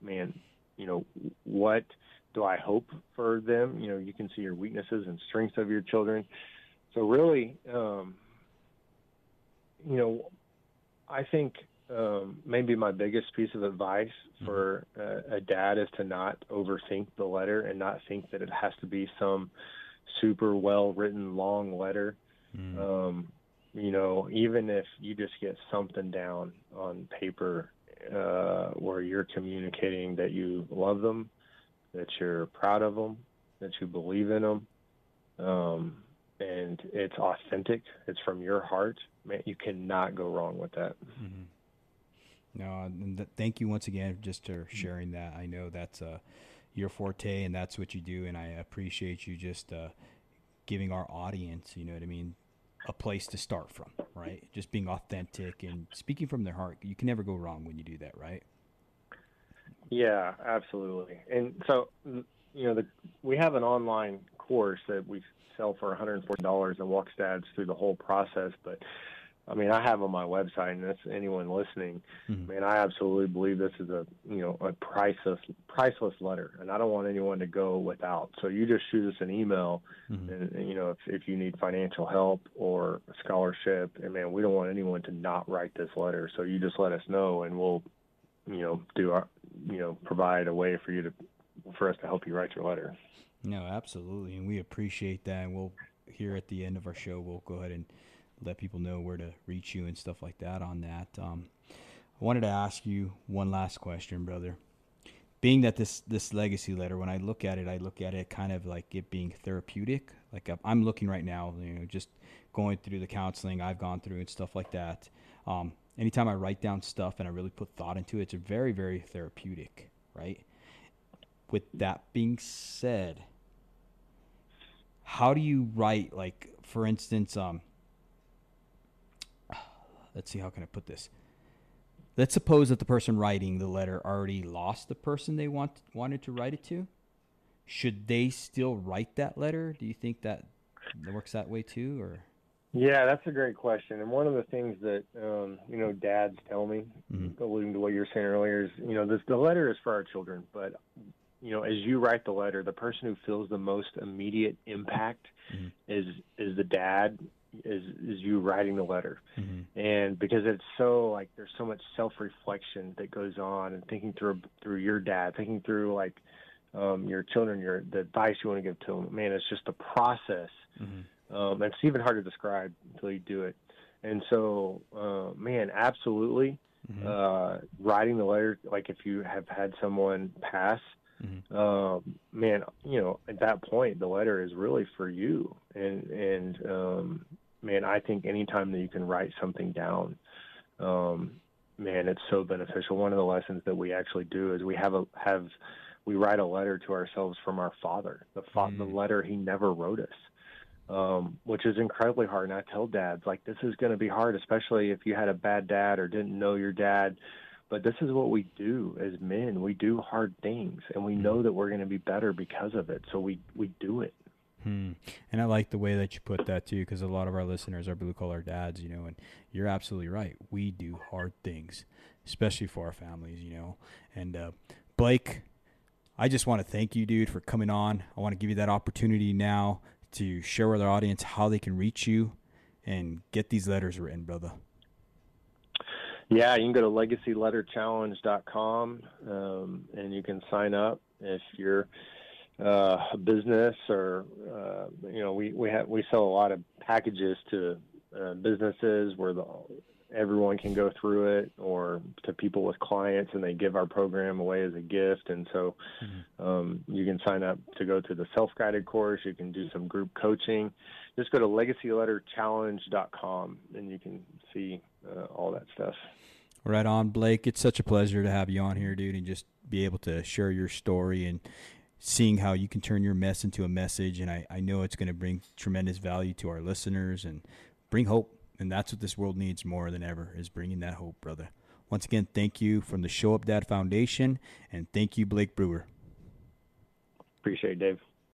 man, you know, what do I hope for them? You know, you can see your weaknesses and strengths of your children. So really, you know, I think maybe my biggest piece of advice for a dad is to not overthink the letter and not think that it has to be some super well-written long letter. You know, even if you just get something down on paper, where you're communicating that you love them, that you're proud of them, that you believe in them, and it's authentic, it's from your heart, man, you cannot go wrong with that. No, and thank you once again just for sharing that. I know that's your forte, and that's what you do, and I appreciate you just giving our audience, you know what I mean, a place to start from, right? Just being authentic and speaking from their heart. You can never go wrong when you do that, right? Yeah, absolutely. And so, you know, we have an online course that we sell for $140 and walks dads through the whole process. But I mean, I have on my website, and that's anyone listening. I mean, I absolutely believe this is a priceless letter, and I don't want anyone to go without. So you just shoot us an email, and you know, if you need financial help or a scholarship, and man, we don't want anyone to not write this letter. So you just let us know, and we'll, you know, provide a way for you to, for us to help you write your letter. No, absolutely, and we appreciate that. And we'll, here at the end of our show, we'll go ahead and let people know where to reach you and stuff like that on that. I wanted to ask you one last question, brother. being that this legacy letter, when I look at it kind of like it being therapeutic. Like I'm looking right now, you know, just going through the counseling I've gone through and stuff like that. Anytime I write down stuff and I really put thought into it, it's very, very therapeutic, right? With that being said, how do you write, like, for instance, let's see, how can I put this? Let's suppose that the person writing the letter already lost the person they wanted to write it to. Should they still write that letter? Do you think that works that way too, or? Yeah, that's a great question. And one of the things that, you know, dads tell me, mm-hmm. alluding to what you were saying earlier, is, you know, the letter is for our children. But, you know, as you write the letter, the person who feels the most immediate impact mm-hmm. is the dad. Is you writing the letter. Mm-hmm. And because it's so, like, there's so much self-reflection that goes on, and thinking through your dad, thinking through, like, your children, the advice you want to give to them. Man, it's just a process. Mm-hmm. It's even hard to describe until you do it. And so, man, absolutely. Mm-hmm. Writing the letter, like if you have had someone pass, mm-hmm. Man, you know, at that point, the letter is really for you. And man, I think anytime that you can write something down, man, it's so beneficial. One of the lessons that we actually do is we write a letter to ourselves from our father, the letter he never wrote us, which is incredibly hard. And I tell dads, like, this is going to be hard, especially if you had a bad dad or didn't know your dad. But this is what we do as men. We do hard things, and we know that we're going to be better because of it. So we do it. And I like the way that you put that too, because a lot of our listeners are blue-collar dads, you know, and you're absolutely right. We do hard things, especially for our families, you know. And Blake, I just want to thank you, dude, for coming on. I want to give you that opportunity now to share with our audience how they can reach you and get these letters written, brother. Yeah, you can go to LegacyLetterChallenge.com, and you can sign up if you're a business or, you know, we sell a lot of packages to businesses where everyone can go through it, or to people with clients, and they give our program away as a gift. And so you can sign up to go through the self-guided course. You can do some group coaching. Just go to LegacyLetterChallenge.com, and you can see all that stuff. Right on, Blake. It's such a pleasure to have you on here, dude, and just be able to share your story and seeing how you can turn your mess into a message. And I know it's going to bring tremendous value to our listeners and bring hope. And that's what this world needs more than ever, is bringing that hope, brother. Once again, thank you from the Show Up Dad Foundation, and thank you, Blake Brewer. Appreciate it, Dave.